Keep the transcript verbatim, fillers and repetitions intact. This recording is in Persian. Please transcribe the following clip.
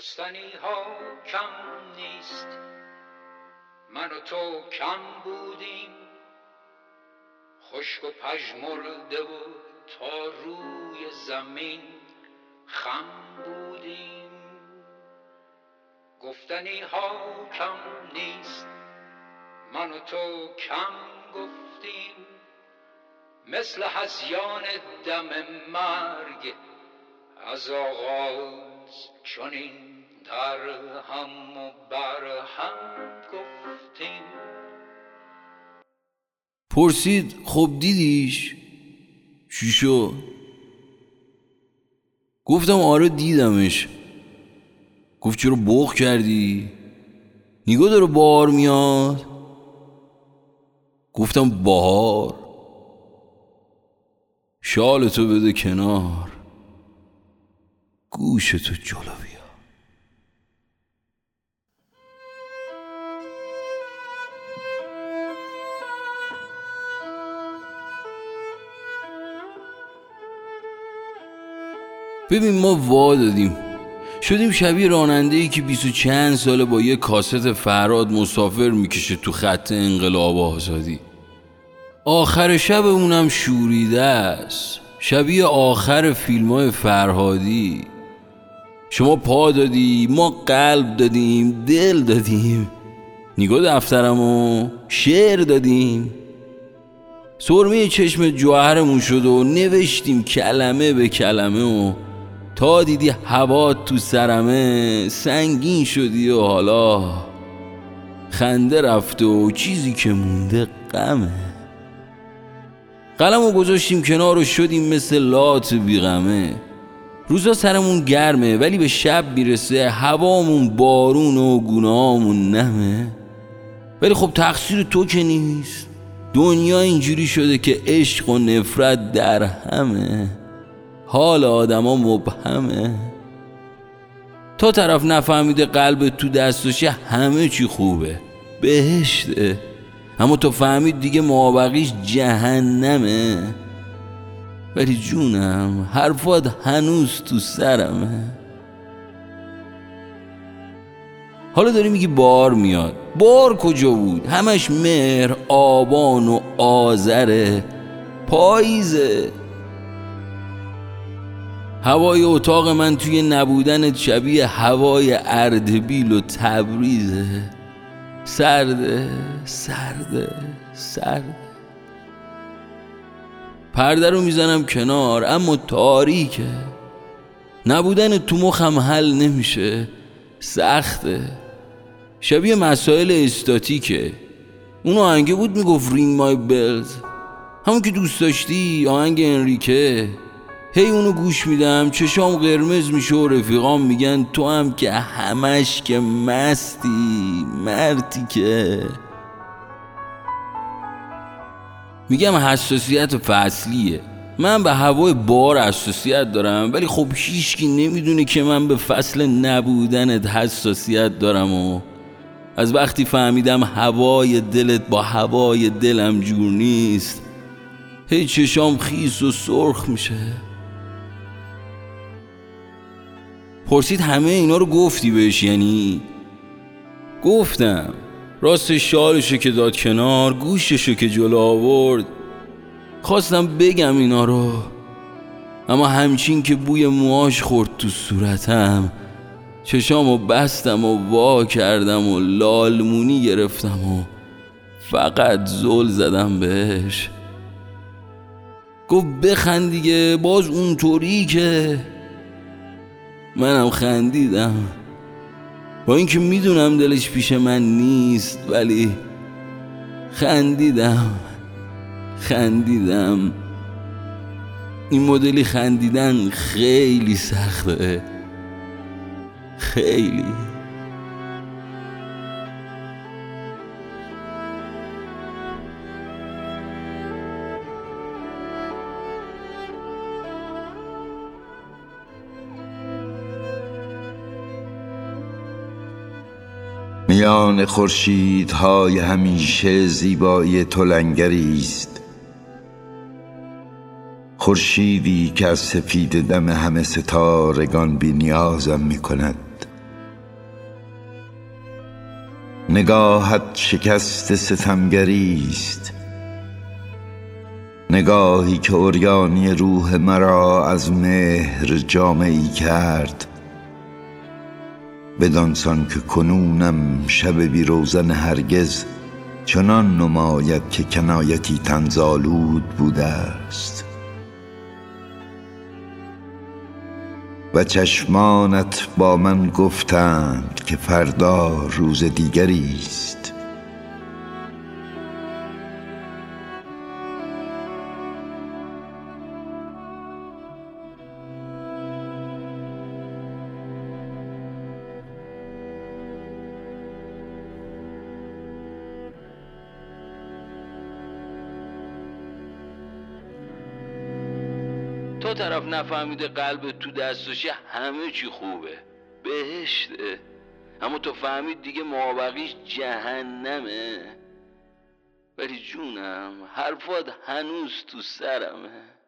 رستنی ها کم نیست، من و تو کم بودیم، خشک و پژمرده و تا روی زمین خم بودیم. گفتنی ها کم نیست، من و تو کم گفتیم، مثل هذیان دم مرگ از آغاز چنین در هم و بر هم گفتیم. پرسید خب دیدیش چی شد؟ گفتم آره دیدمش. گفت چرا بغض کردی؟ نگاه داره بار میاد. گفتم بهار. شال تو بده کنار، گوش تو جلو بیا. ببین ما وا دادیم، شدیم شبیه راننده‌ای که بیست و چند ساله با یه کاست فرهاد مسافر میکشه تو خط انقلاب آزادی. آخر شب اونم شوریده است، شبیه آخر فیلم‌های فرهادی. شما پا دادی، ما قلب دادیم، دل دادیم، نگاه دفترمو شعر دادیم، سرمه چشم جوهرمون شد و نوشتیم کلمه به کلمه. و تا دیدی هوا تو سرمه سنگین شدی و حالا خنده رفته و چیزی که مونده غمه. قلمو گذاشتیم کنار و شدیم مثل لات بیغمه. روزا سرمون گرمه ولی به شب میرسه، هوامون بارون و گناهامون نمه. ولی خب تقصیر تو که نیست، دنیا اینجوری شده که عشق و نفرت در همه، حال آدما مبهمه. تا طرف نفهمیده قلب تو دستشه همه چی خوبه، بهشته، اما تا فهمید دیگه مابقیش جهنمه. ولی جونم حرفات هنوز تو سرمه. حالا داری میگی بار میاد، بار کجا بود؟ همش مهر، آبان و آذره، پاییزه. هوای اتاق من توی نبودنت شبیه هوای اردبیل و تبریزه، سرده سرده سرده. پرده رو میزنم کنار اما تاریکه، نبودن تو مخم حل نمیشه، سخته، شبیه مسائل استاتیکه. اون آهنگه بود میگفت رینگ مای بلز، همون که دوست داشتی، آهنگ انریکه. هی اونو گوش میدم چشام قرمز میشه و رفیقام میگن تو هم که همش که مستی مرتی که. میگم حساسیت فصلیه، من به هوای بار حساسیت دارم ولی خب هیچکی نمیدونه که من به فصل نبودنت حساسیت دارم. و از وقتی فهمیدم هوای دلت با هوای دلم جور نیست، هی چشام خیس و سرخ میشه. پرسید همه اینا رو گفتی بهش یعنی؟ گفتم راست شالشو که داد کنار، گوششو که جلو آورد، خواستم بگم اینا رو اما همچین که بوی موهاش خورد تو صورتم چشامو بستم و وا کردم و لالمونی گرفتم و فقط زل زدم بهش. گفت بخند دیگه، باز اونطوری که. منم خندیدم با اینکه میدونم دلش پیش من نیست، ولی خندیدم خندیدم این مدلی خندیدن خیلی سخته، خیلی. میان خورشیدهای همیشه زیبایی تو لنگری است، خورشیدی که از سفید دم همه ستارگان بی نیازم می کند. نگاهت شکست ستمگریست، نگاهی که عریانی روح مرا از مهر جامعی کرد، بدانسان که کنونم شب بی روزن هرگز چنان نماید که کنایتی طنزآلود بوده است. و چشمانت با من گفتند که فردا روز دیگری است. تو طرف نفهمیده قلب تو دستشه، همه چی خوبه، بهشته، اما تو فهمید دیگه مابقیش جهنمه. ولی جونم، حرفات هنوز تو سرمه.